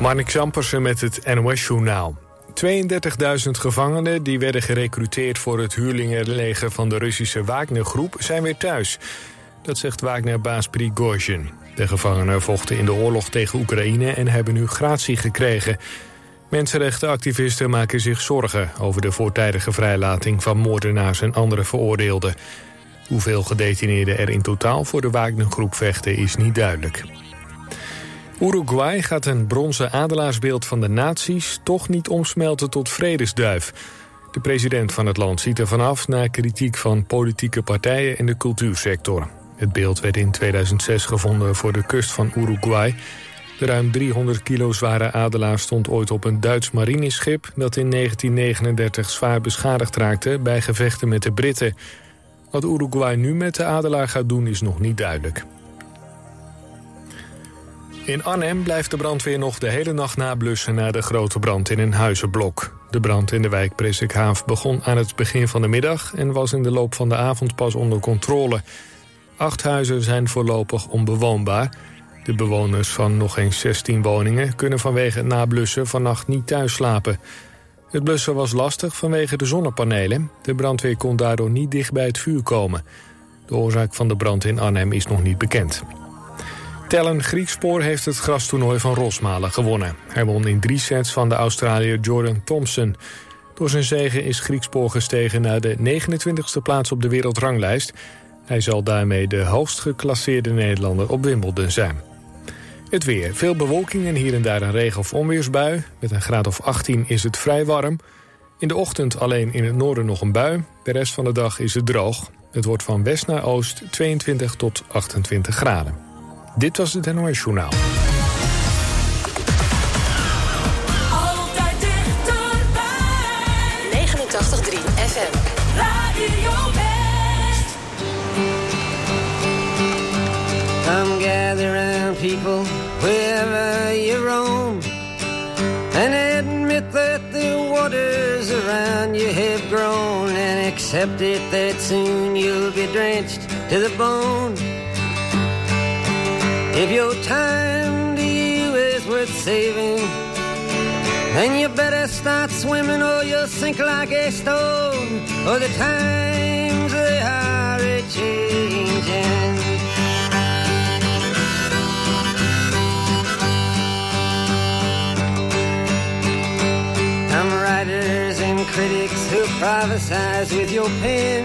Marnik Zampersen met het NOS-journaal. 32.000 gevangenen die werden gerekruteerd voor het huurlingenleger van de Russische Wagnergroep zijn weer thuis. Dat zegt Wagner-baas Prigozhin. De gevangenen vochten in de oorlog tegen Oekraïne en hebben nu gratie gekregen. Mensenrechtenactivisten maken zich zorgen over de voortijdige vrijlating van moordenaars en andere veroordeelden. Hoeveel gedetineerden er in totaal voor de Wagnergroep vechten is niet duidelijk. Uruguay gaat een bronzen adelaarsbeeld van de naties toch niet omsmelten tot vredesduif. De president van het land ziet er vanaf na kritiek van politieke partijen en de cultuursector. Het beeld werd in 2006 gevonden voor de kust van Uruguay. De ruim 300 kilo zware adelaar stond ooit op een Duits marineschip dat in 1939 zwaar beschadigd raakte bij gevechten met de Britten. Wat Uruguay nu met de adelaar gaat doen is nog niet duidelijk. In Arnhem blijft de brandweer nog de hele nacht nablussen na de grote brand in een huizenblok. De brand in de wijk Presikhaaf begon aan het begin van de middag en was in de loop van de avond pas onder controle. 8 huizen zijn voorlopig onbewoonbaar. De bewoners van nog eens 16 woningen kunnen vanwege het nablussen vannacht niet thuis slapen. Het blussen was lastig vanwege de zonnepanelen. De brandweer kon daardoor niet dicht bij het vuur komen. De oorzaak van de brand in Arnhem is nog niet bekend. Tellen Griekspoor heeft het grastoernooi van Rosmalen gewonnen. Hij won in 3 sets van de Australiër Jordan Thompson. Door zijn zege is Griekspoor gestegen naar de 29e plaats op de wereldranglijst. Hij zal daarmee de hoogst geclasseerde Nederlander op Wimbledon zijn. Het weer. Veel bewolking en hier en daar een regen- of onweersbui. Met een graad of 18 is het vrij warm. In de ochtend alleen in het noorden nog een bui. De rest van de dag is het droog. Het wordt van west naar oost 22 tot 28 graden. Dit was het NOS Journaal. Altijd dichterbij. 89.3 FM. Radio West. Come gather round people wherever you roam. And admit that the waters around you have grown. And accept it that soon you'll be drenched to the bone. If your time to you is worth saving, then you better start swimming or you'll sink like a stone. Or the times they are a-changing. Some writers and critics who prophesize with your pen,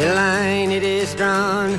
The line it is drawn,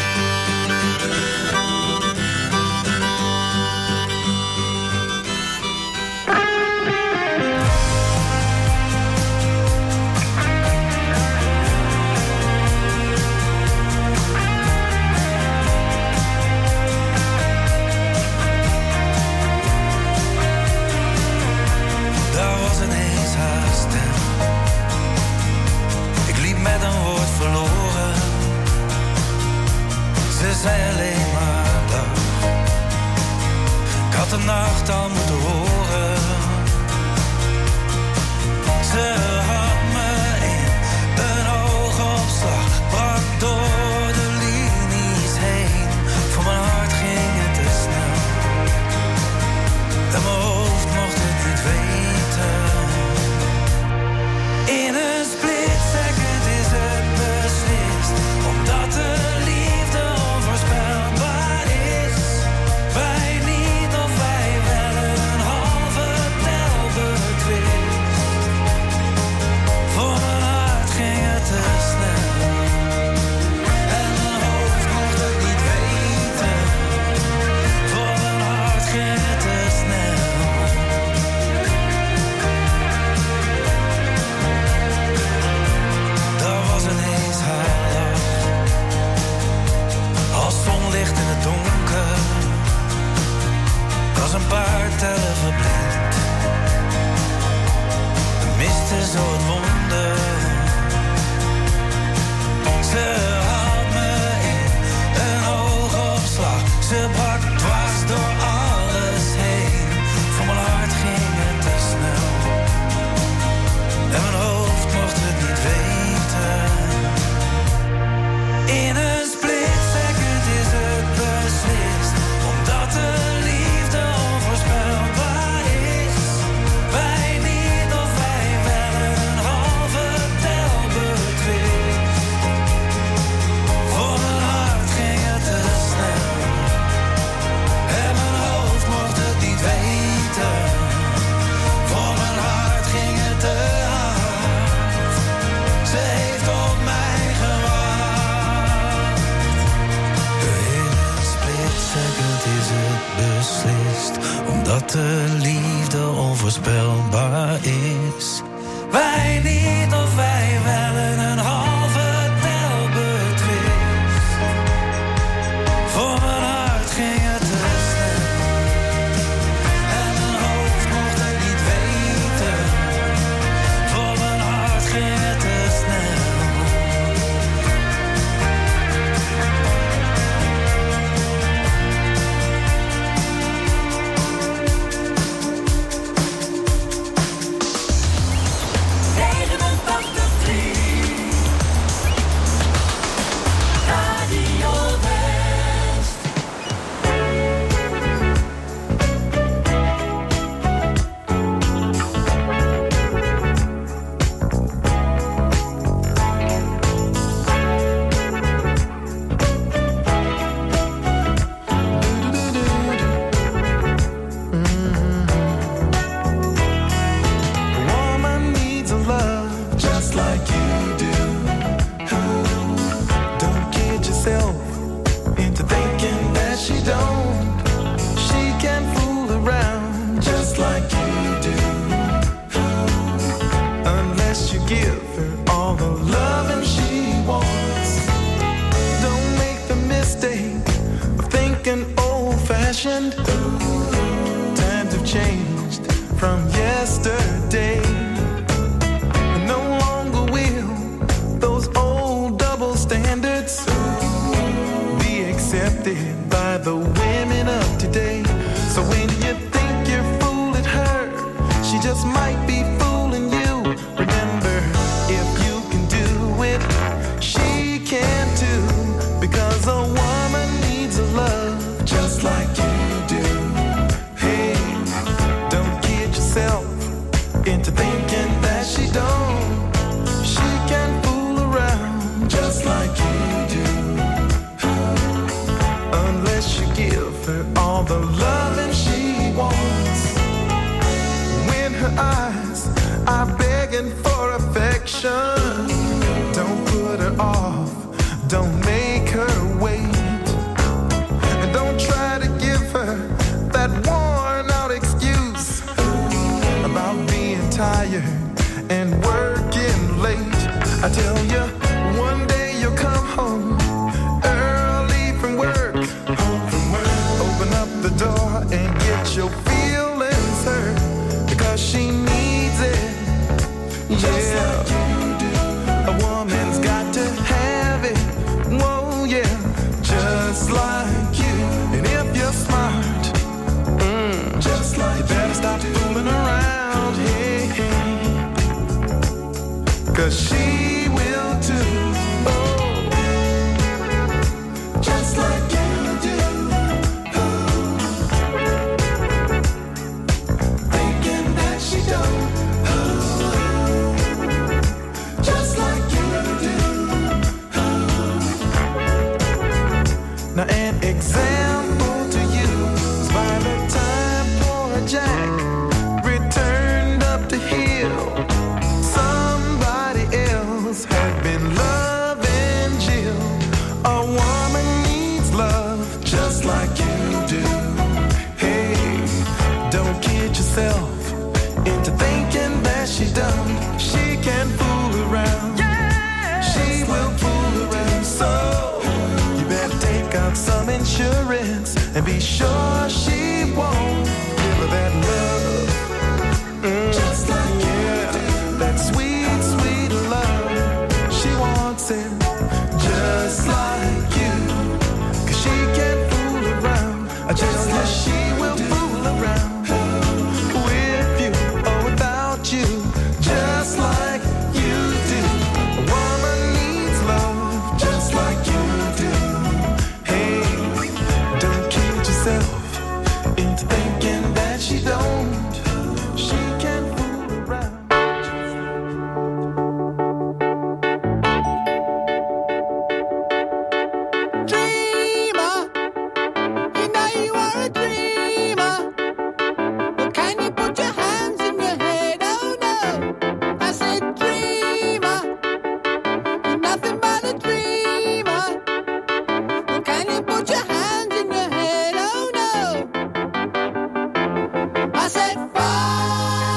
Verloren. Ze zei alleen maar dag. Ik had de nacht al moeten horen. Ze had me in een oogopslag, brak door de linies heen. Voor mijn hart ging het te snel en mijn hoofd mocht het niet weten. In een split second is het beslist, omdat de liefde onvoorspelbaar is. Wij niet of wij wel een halve tel betwist. Voor mijn hart ging het te snel en mijn hoofd mocht het niet weten. Voor mijn hart ging het te snel. Zonlicht in het donker, was een paar tellen verblind. De mist is zo het wonder. Ze haalt me in een oogopslag. Ze brak dwars door alles heen. Voor mijn hart ging het te snel en mijn hoofd mocht het niet weten. In een dat de liefde onvoorspelbaar is. Wij niet of wij wel in een halve tel betwist. Voor mijn hart ging het te snel en mijn hoofd mocht het niet weten. Voor mijn hart ging het te snel. Self door and get your feelings hurt, because she needs it. Yeah, a woman's got to have it. Whoa, yeah, just like you. And if you're smart, just like you, better stop fooling around. Hey, hey. 'Cause she will too. Oh, just like you. Example to you is by the time poor Jack returned up the hill, somebody else had been loving Jill. A woman needs love just like you do. Hey, don't kid yourself into thinking that she's dumb. She can fool around, yeah, she will fool around. So some insurance and be sure she won't give her that love. Just like yeah, you do. That sweet, sweet love. She wants it just like you. 'Cause she can't fool around. I just know she will fool around with you or without you. Just like you do. A woman needs love just like you do. Into thinking that she don't, she can't fool around. Dreamer, you know you are a dreamer. Well, can you put your hands in your head? Oh no, I said dreamer, you're nothing but a dreamer. Well, can you put your hands? I said, fire!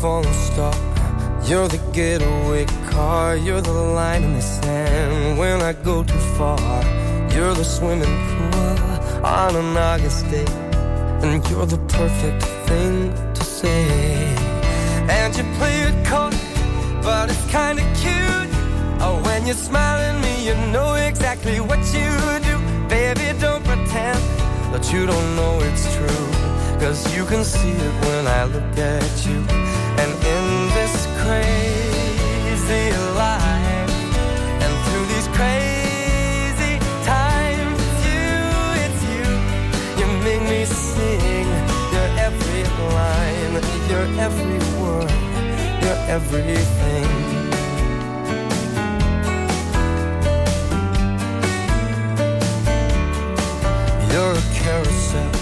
falling star. You're the getaway car. You're the line in the sand when I go too far. You're the swimming pool on an August day, and you're the perfect thing to say. And you play it cold, but it's kinda cute. Oh, when you smile at me, you know exactly what you do. Baby, don't pretend that you don't know it's true, 'cause you can see it when I look at you. And in this crazy life, and through these crazy times, it's you, it's you. You make me sing your every line, your every word, your everything. You're a carousel,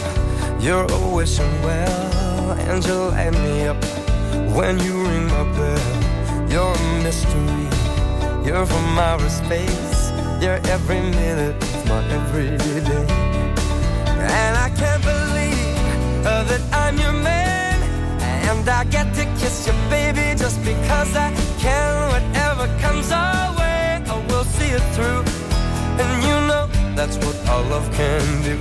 you're a wishing well, and you light me up when you ring my bell. You're a mystery, you're from outer space, you're every minute of my everyday. And I can't believe that I'm your man, and I get to kiss you, baby, just because I can. Whatever comes our way, I will see it through, and you know that's what all love can do.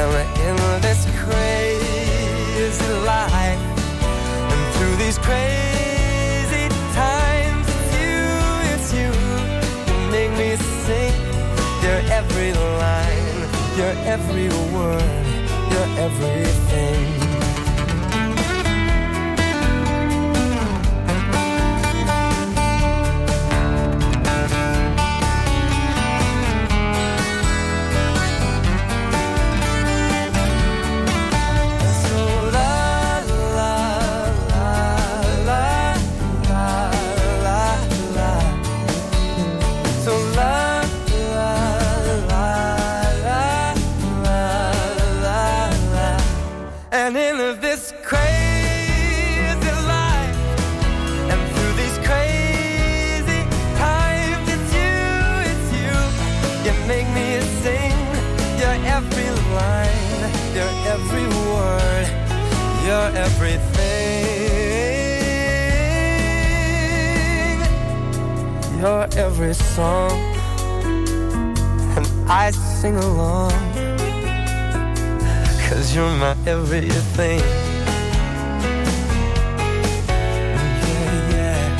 And in this crazy life, and through these crazy times, it's you, you make me sing your every line, your every word, your everything. You're every song, and I sing along, 'cause you're my everything. Yeah, yeah.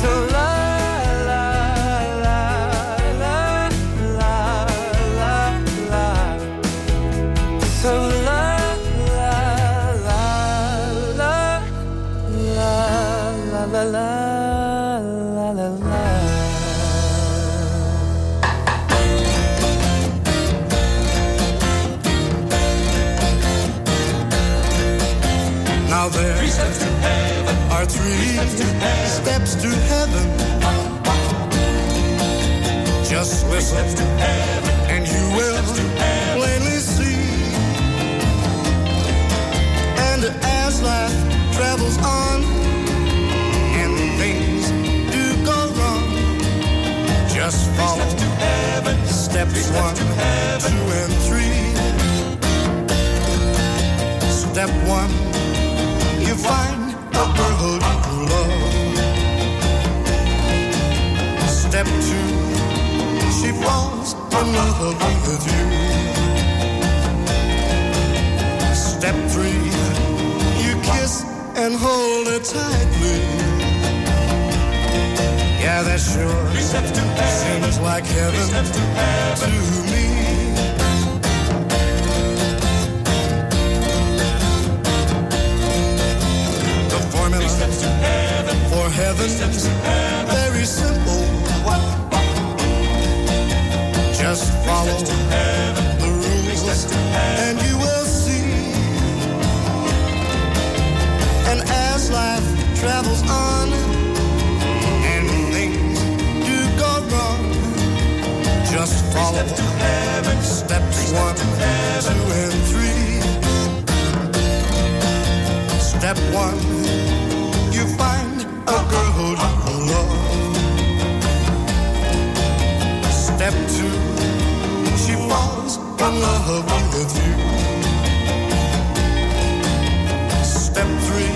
So la la la la la la la. So. Steps to heaven. Just listen, and you will plainly see. And as life travels on, and things do go wrong, just follow steps 1, 2, and 3. Step 1, you find the brotherhood of love. Step 2, she falls in love with you. Step 3, you kiss and hold her tightly. Yeah, that sure seems like heaven to me. For heaven, very simple. Just follow the rules and you will see. And as life travels on and things do go wrong, just follow steps 1, 2, and 3. Step 1, you find a girl who you love. Step 2, she falls in love with you. three.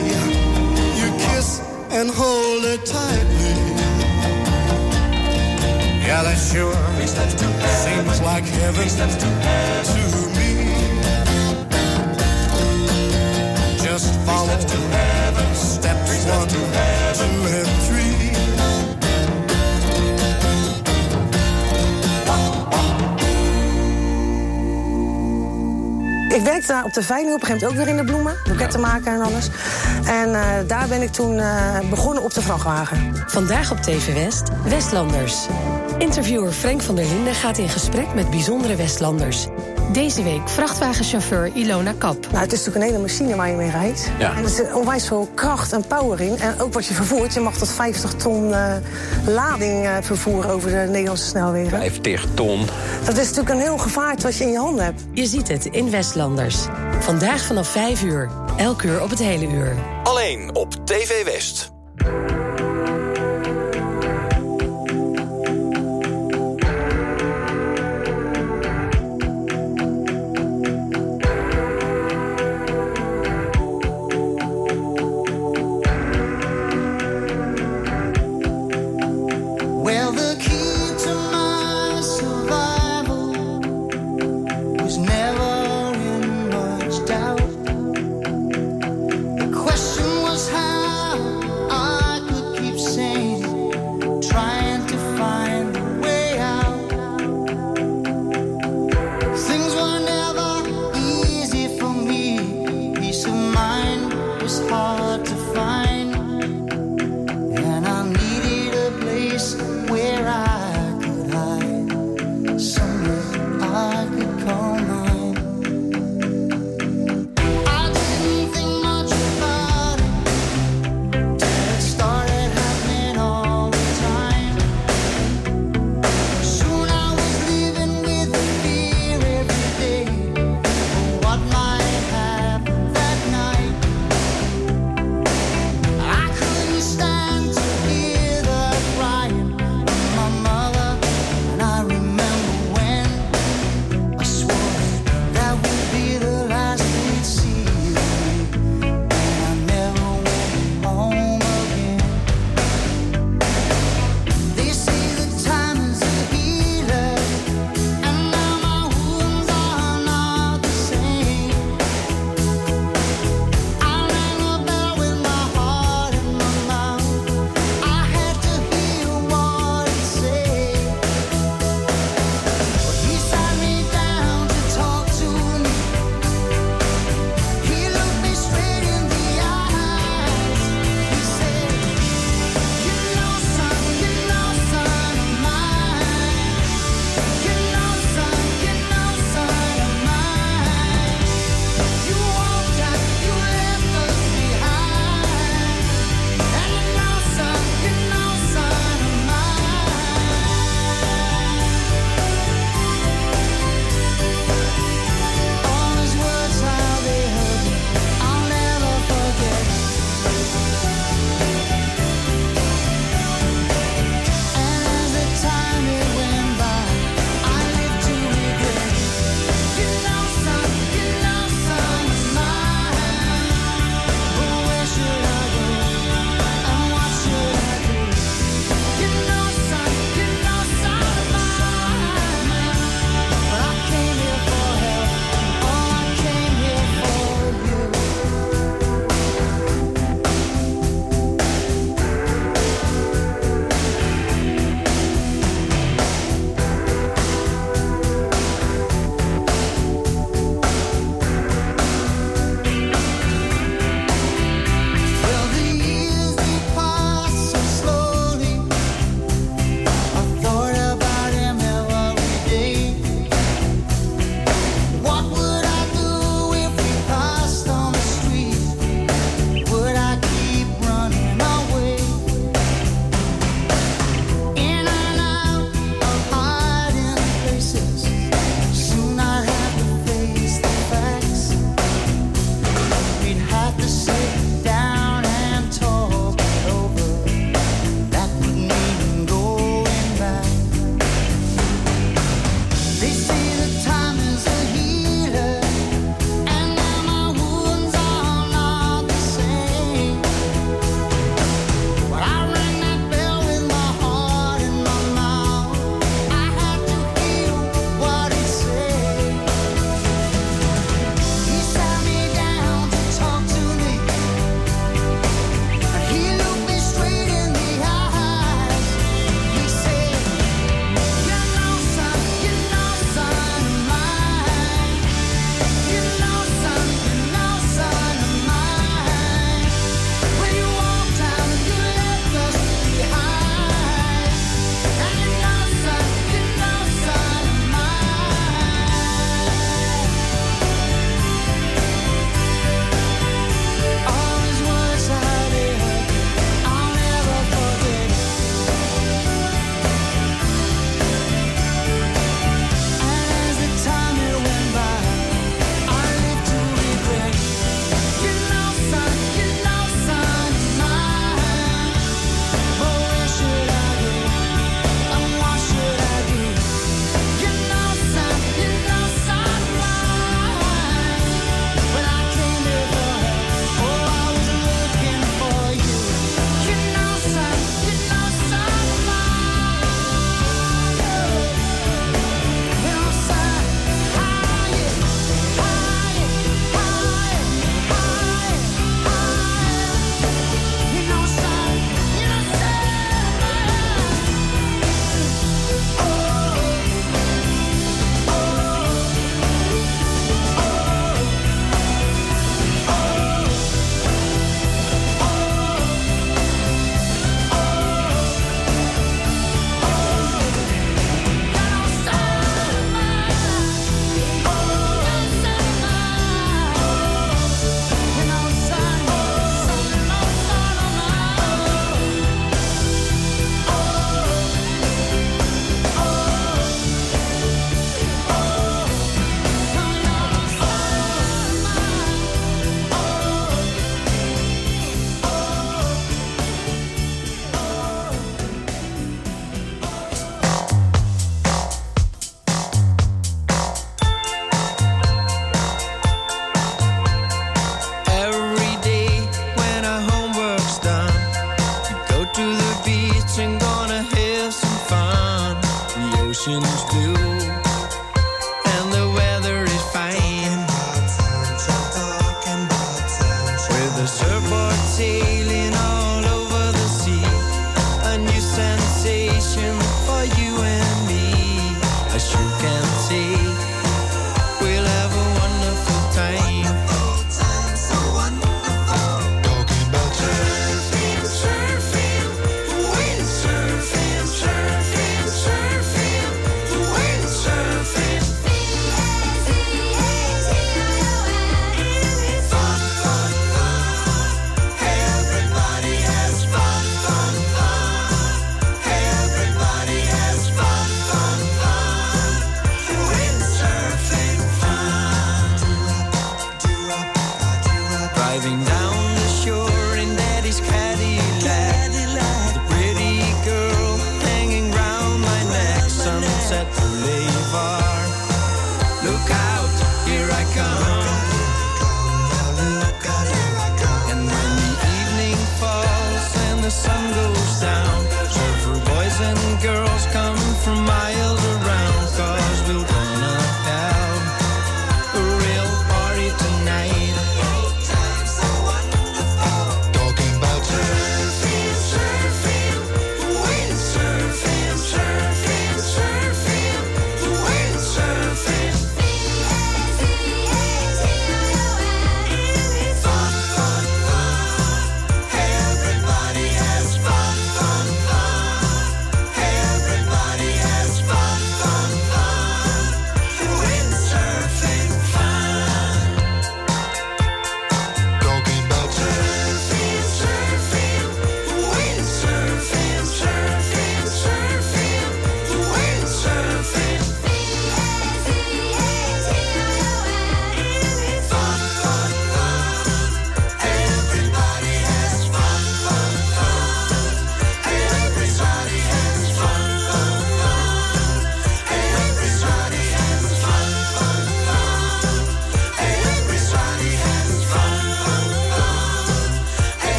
You kiss and hold her tightly. Yeah, that sure seems like heaven to me. Just follow steps 1, 2, and 3. Ik werkte daar op de veiling op een gegeven moment ook weer in de bloemen. Boeketten maken en alles. En daar ben ik toen begonnen op de vrachtwagen. Vandaag op TV West, Westlanders. Interviewer Frank van der Linden gaat in gesprek met bijzondere Westlanders. Deze week vrachtwagenchauffeur Ilona Kapp. Nou, het is natuurlijk een hele machine waar je mee rijdt. Ja. En er zit onwijs veel kracht en power in. En ook wat je vervoert, je mag tot 50 ton lading vervoeren over de Nederlandse snelwegen. 50 ton. Dat is natuurlijk een heel gevaart wat je in je handen hebt. Je ziet het in Westlanders. Vandaag vanaf 5 uur. Elk uur op het hele uur. Alleen op TV West.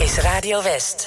is Radio West.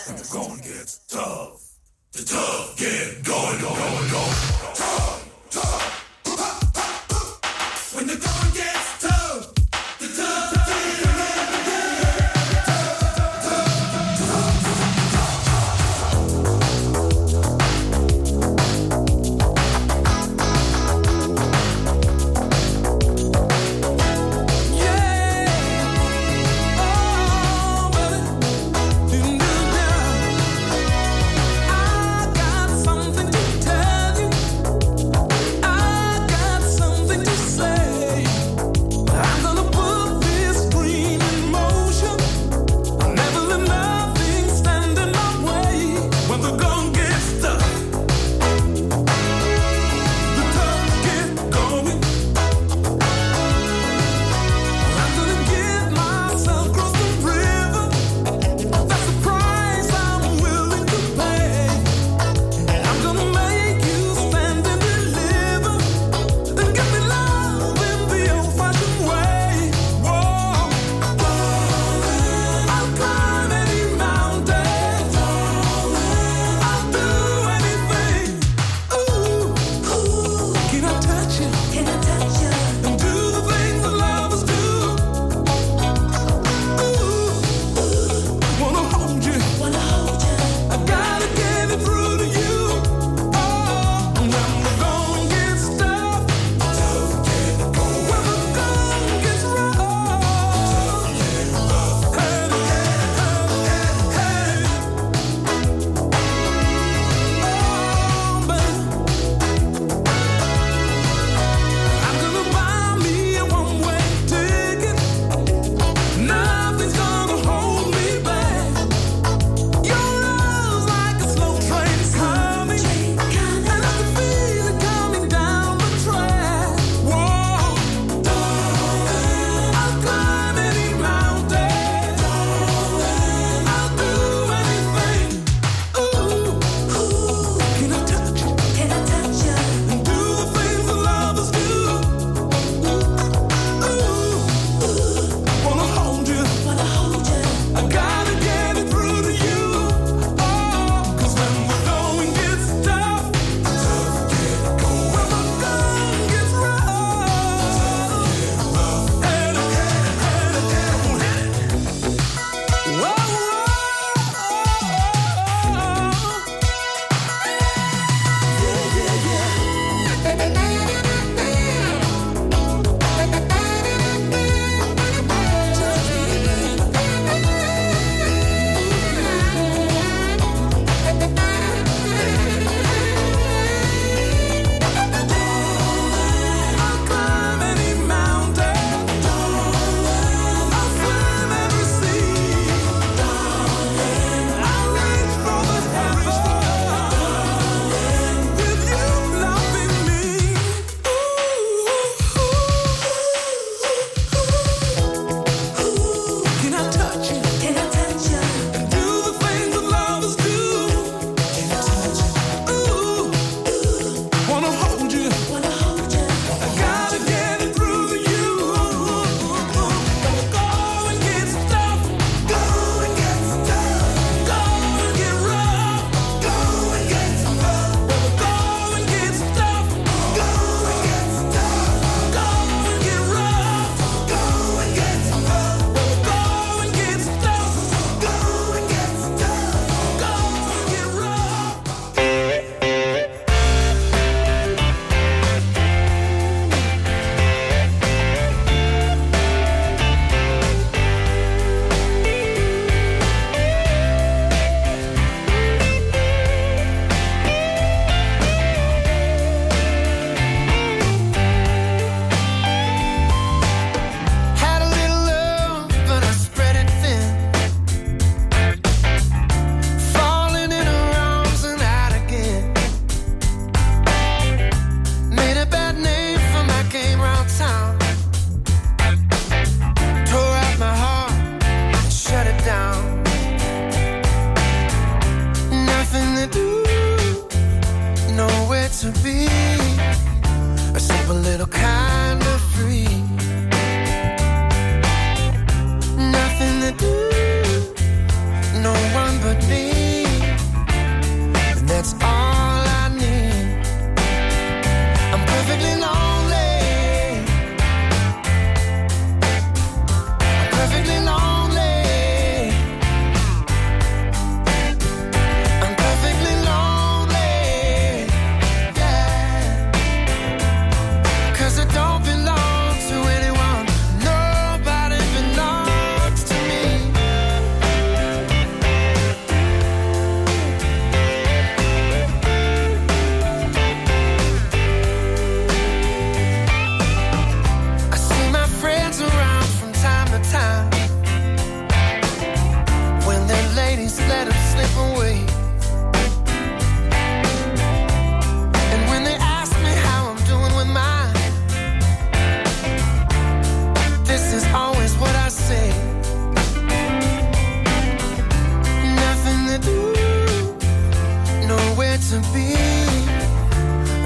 to be a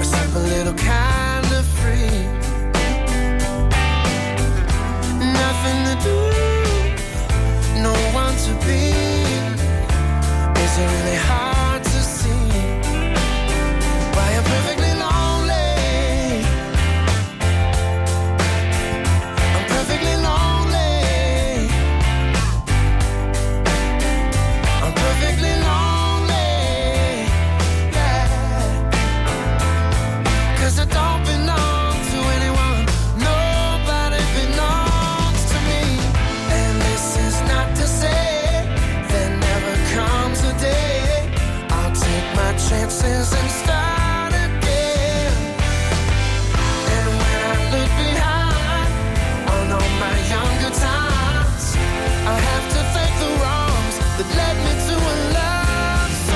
simple little kind of free. Nothing to do, no one to be. Is it really hard to see why you're perfectly lonely? I'm perfectly lonely. I'm perfectly lonely. Chances and start again. And when I look behind on all my younger times, I have to thank the wrongs that led me to a love so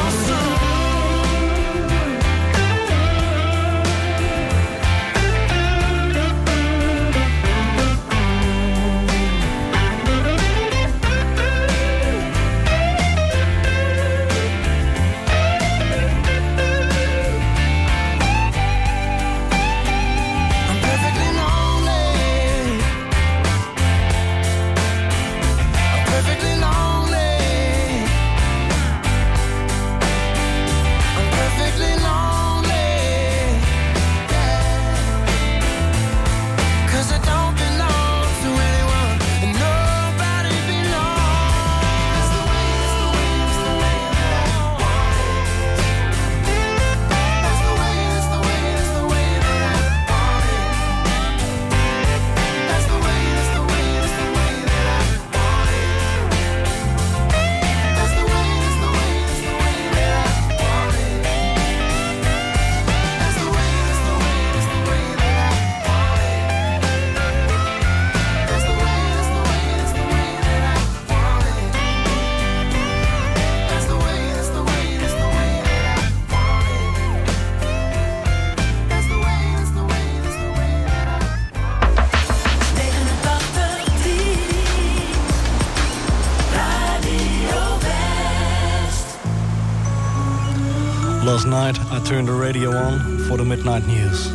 Night I turned the radio on for the midnight news.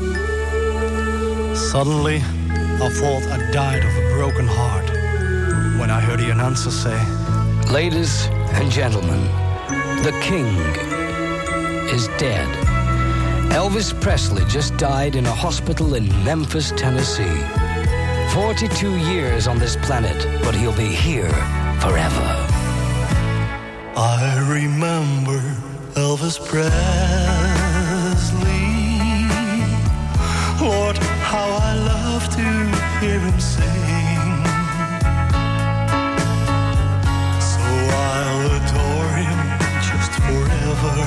Suddenly I thought I died of a broken heart when I heard the announcer say, "Ladies and gentlemen, the king is dead. Elvis Presley just died in a hospital in Memphis, Tennessee. 42 years on this planet, but he'll be here forever." I remember Elvis Presley, Lord, how I love to hear him sing. So I'll adore him just forever,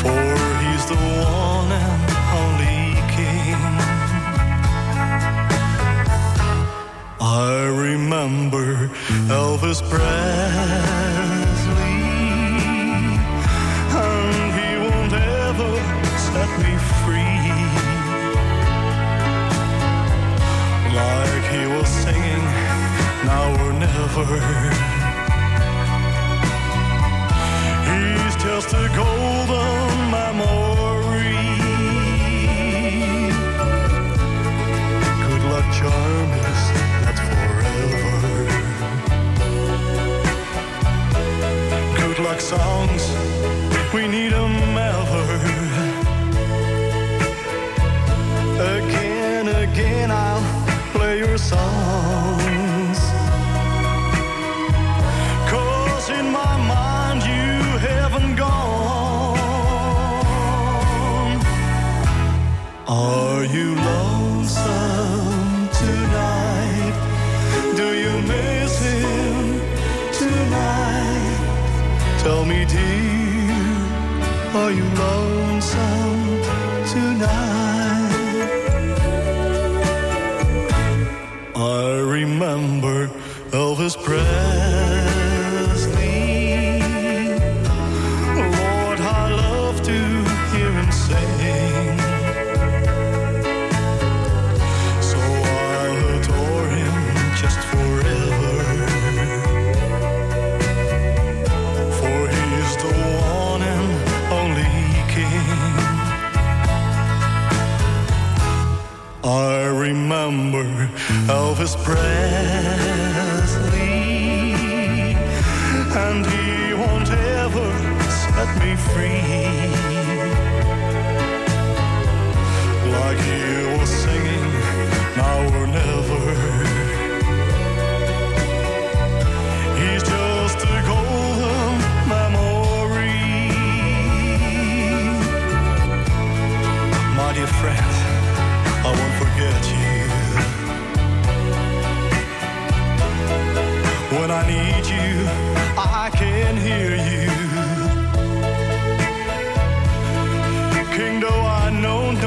for he's the one and only king. I remember Elvis Presley, set me free, like he was singing, now or never. He's just a golden memory, good luck charm is not forever. Good luck songs, we need them ever. Again, I'll play your songs, 'cause in my mind you haven't gone. Are you lonesome tonight? Do you miss him tonight? Tell me, dear, are you lonesome tonight? I remember Elvis Presley, Lord, I love to hear him sing. So I'll adore him just forever, for he is the and he won't ever set me free. Like he was singing, now or never. He's just a golden memory. My dear friend, I won't forget you. When I need you, I can hear you. King though I know no.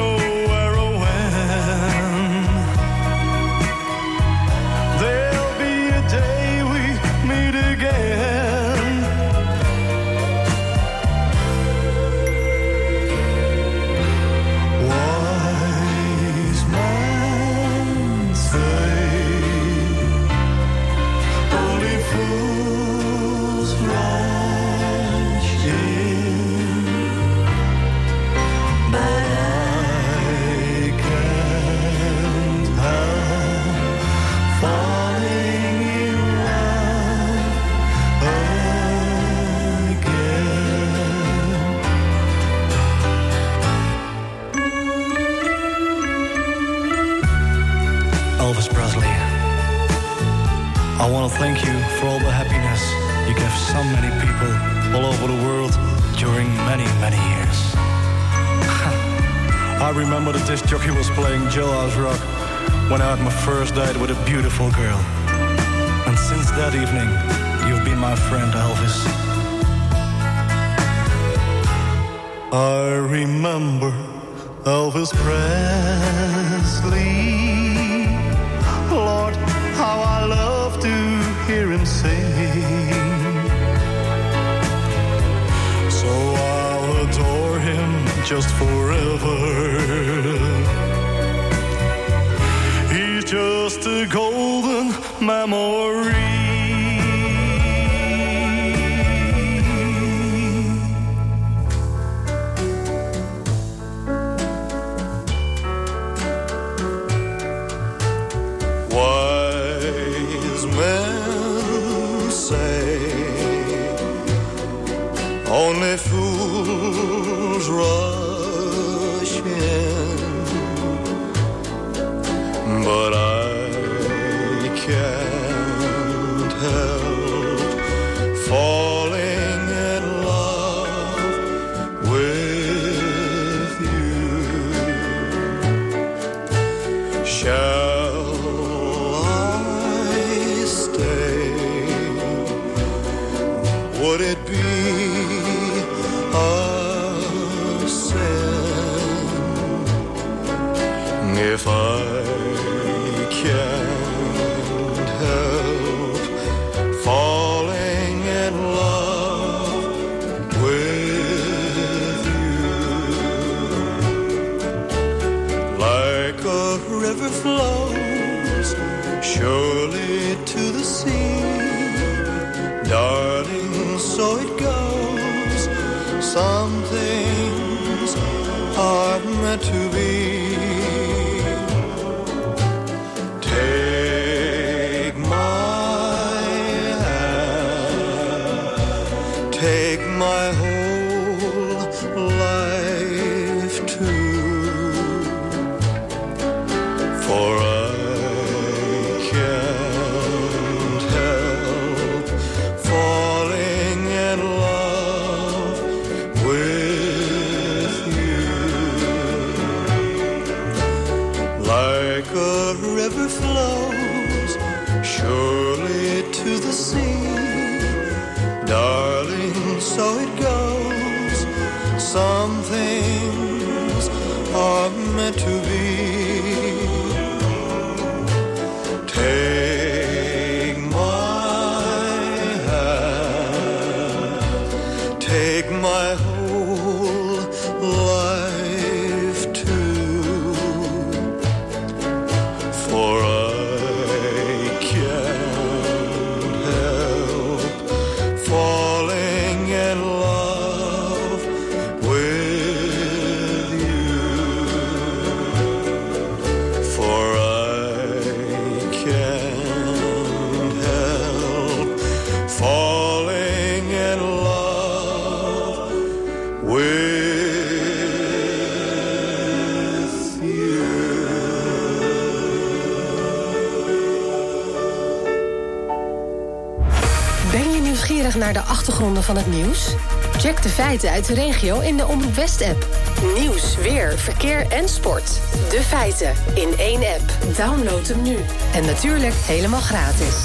I want to thank you for all the happiness you gave so many people all over the world during many, many years. I remember the disc jockey was playing Jailhouse Rock when I had my first date with a beautiful girl. And since that evening, you've been my friend, Elvis. I remember Elvis Presley. Lord, how I love hear him sing, so I'll adore him just forever. He's just a golden memory. Only fools rush in, but I can't help falling in love with you. Shall I stay? Would it be? If I can't help falling in love with you, like a river flows surely to the sea, darling, so it goes. Some things are meant to be. Falling Ben je nieuwsgierig naar de achtergronden van het nieuws? Check de feiten uit de regio in de Omroep West-app. Nieuws, weer, verkeer en sport. De feiten in één app. Download hem nu. En natuurlijk helemaal gratis.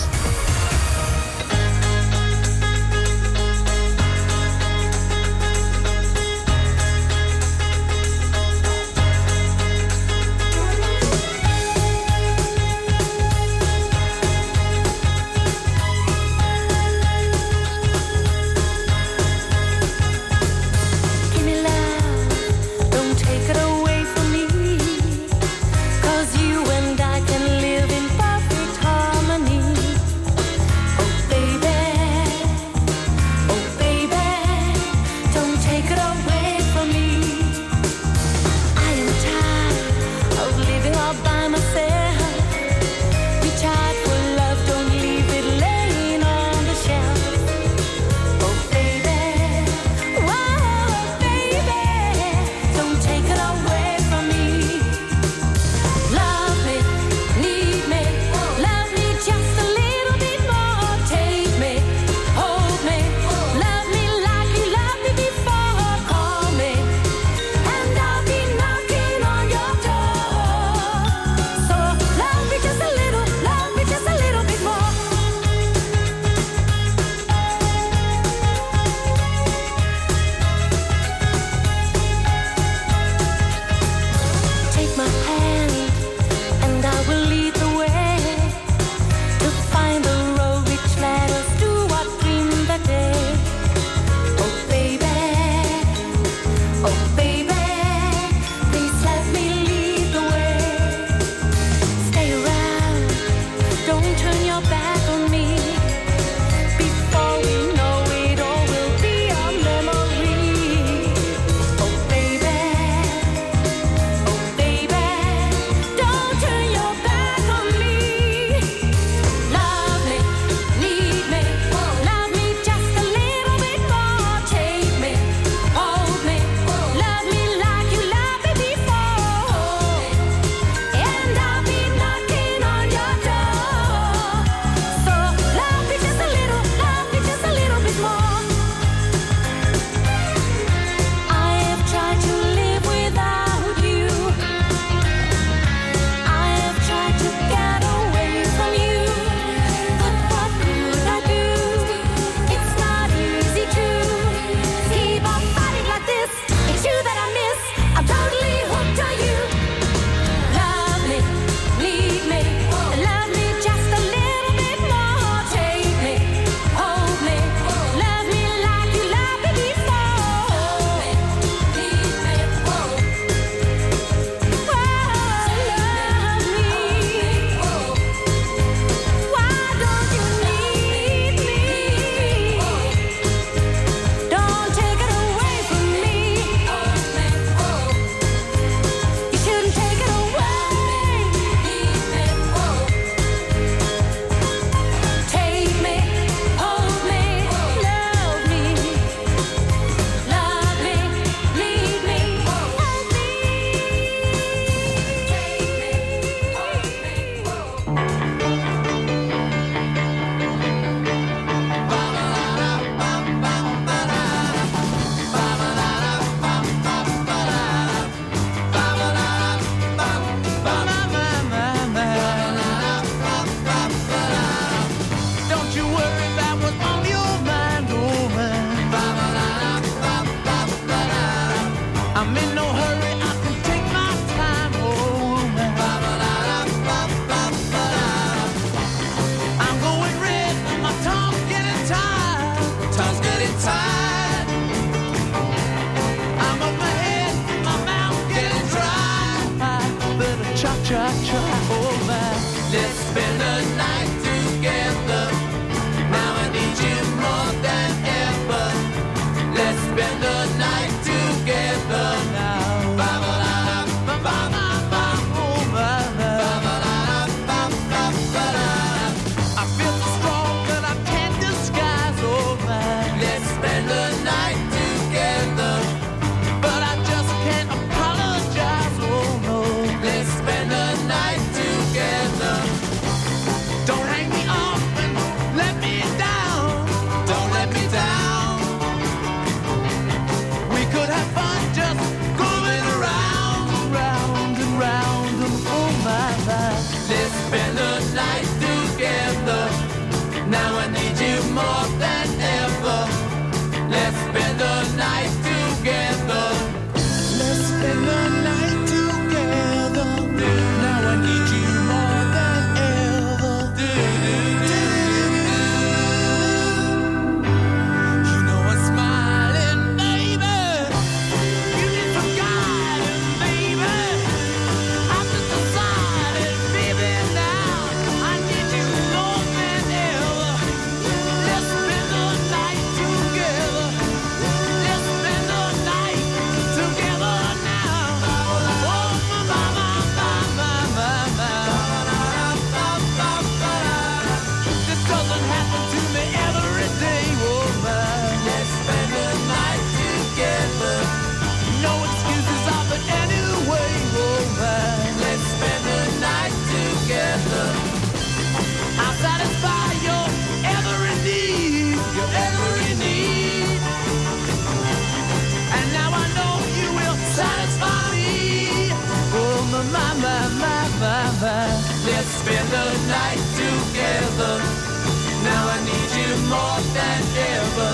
and ever.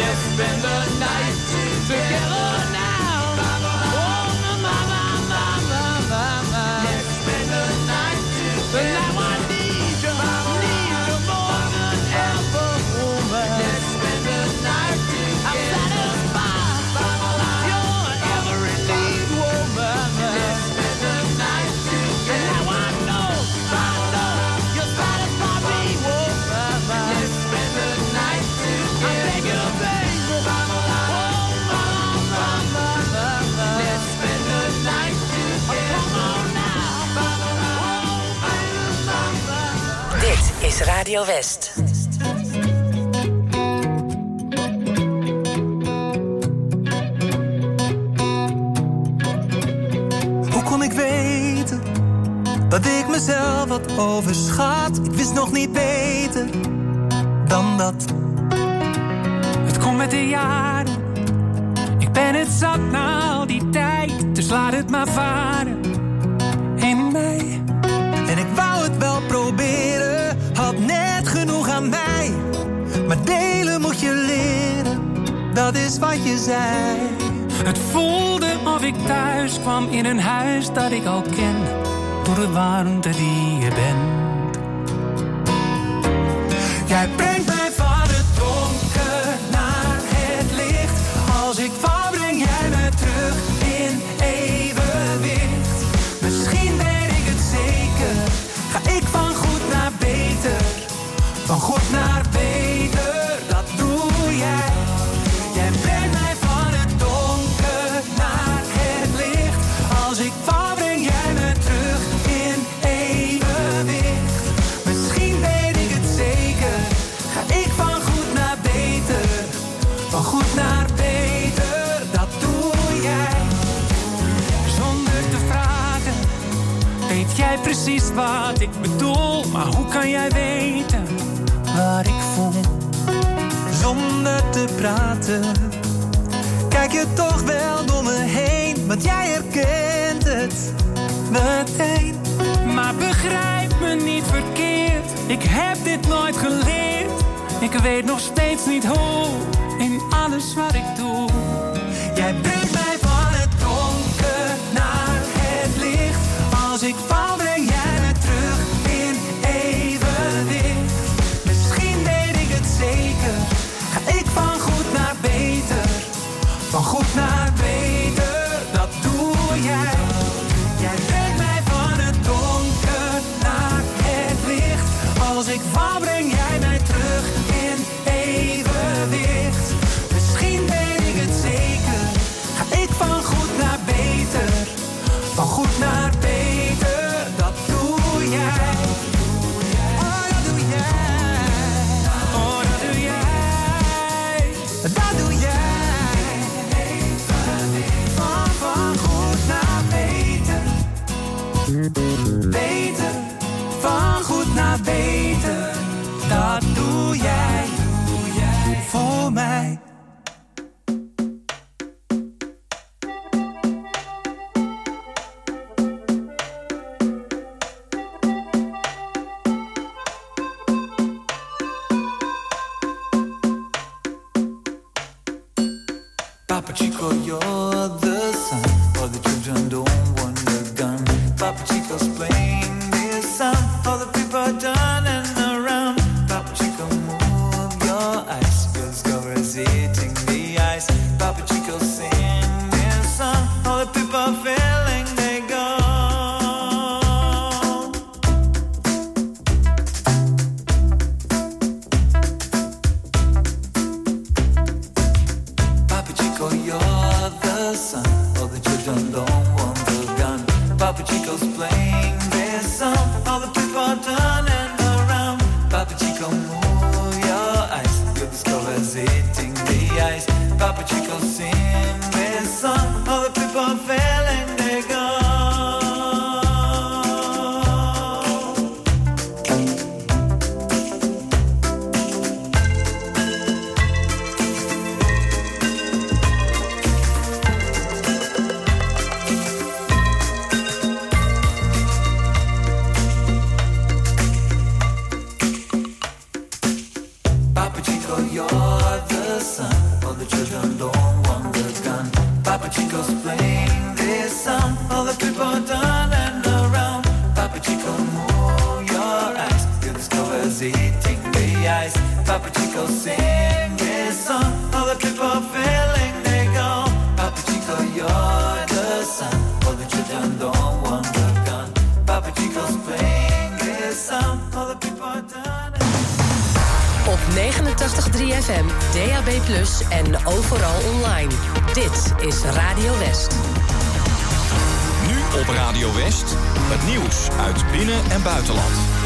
Let's spend the night together now. Oh, mama, mama, mama, mama. Let's spend the night together. Now I need you, more than ever, woman. Let's spend the night together. I'm satisfied, you're an every need woman. Let's spend the night together. And now I know, you're satisfied me, woman. Let's spend the night together. I'm begging a favor, oh, mama, mama. Let's spend the night together. Oh, come on now, oh, mama. Dit is Radio West. Hoe kon ik weten dat ik mezelf had overschat? Ik wist nog niet beter dan dat. Het komt met de jaren. Ik ben het zat na al die tijd. Dus laat het maar varen in mij. En ik wou het wel proberen. Had net genoeg aan mij. Maar delen moet je leren. Dat is wat je zei. Het voelde of ik thuis kwam in een huis dat ik al ken. Door de warmte die je bent. Jij brengt mij van het donker naar het licht. Als ik val breng jij mij terug in evenwicht. Misschien ben ik het zeker. Ga ik van goed naar beter. Van goed naar beter. Dat doe jij. Jij brengt mij van het donker naar het licht. Als ik val breng jij mij terug in evenwicht. Misschien weet ik het zeker. Ga ik van goed naar beter. Van goed naar beter. Dat doe jij. Zonder te vragen. Weet jij precies wat ik bedoel? Maar hoe kan jij weten waar ik voel? Zonder te praten. Kijk je toch wel door me heen. Want jij herkent het meteen. Maar begrijp me niet verkeerd. Ik heb dit nooit geleerd. Ik weet nog steeds niet hoe. In alles wat ik doe. Jij brengt mij van het donker naar het licht. Als ik val breng jij me terug in evenwicht. Misschien weet ik het zeker. Ga ik van goed naar beter. Van goed naar beter. Dat doe jij. Jij brengt mij van het donker naar het licht. Als ik val breng jij mij terug in evenwicht. Misschien weet ik het zeker. Ga ik van goed naar beter. Van goed naar beter. Dat doe jij. Oh, dat doe jij. Oh, dat doe jij. Dat doe jij. Van goed naar beter. Beter. Van goed naar beter. Dat doe jij. Voor mij. Papa Chico, you're the sun, all the children don't want the gun. Papa Chico's playing this sound, all the people are done and around. Papa Chico, move your eyes, girls cover is hitting the ice. Papa Chico, sing this song, all the people are feeling they go. Papa Chico, you're the sun, all the children don't want the gun. Papa Chico's playing. Chico, you're the sun. All the children don't want the gun. Papa Chico's playing this song. All the people are done and around. Papa Chico, move your eyes. Feel this cover's eating the ice. Papa Chico, sing this song. All the people are feeling they go. Papa Chico, you're the sun. All the children don't want the gun. Papa Chico's playing this song. All the people are done and op 89.3 FM, DAB+ en overal online. Dit is Radio West. Nu op Radio West, het nieuws uit binnen- en buitenland.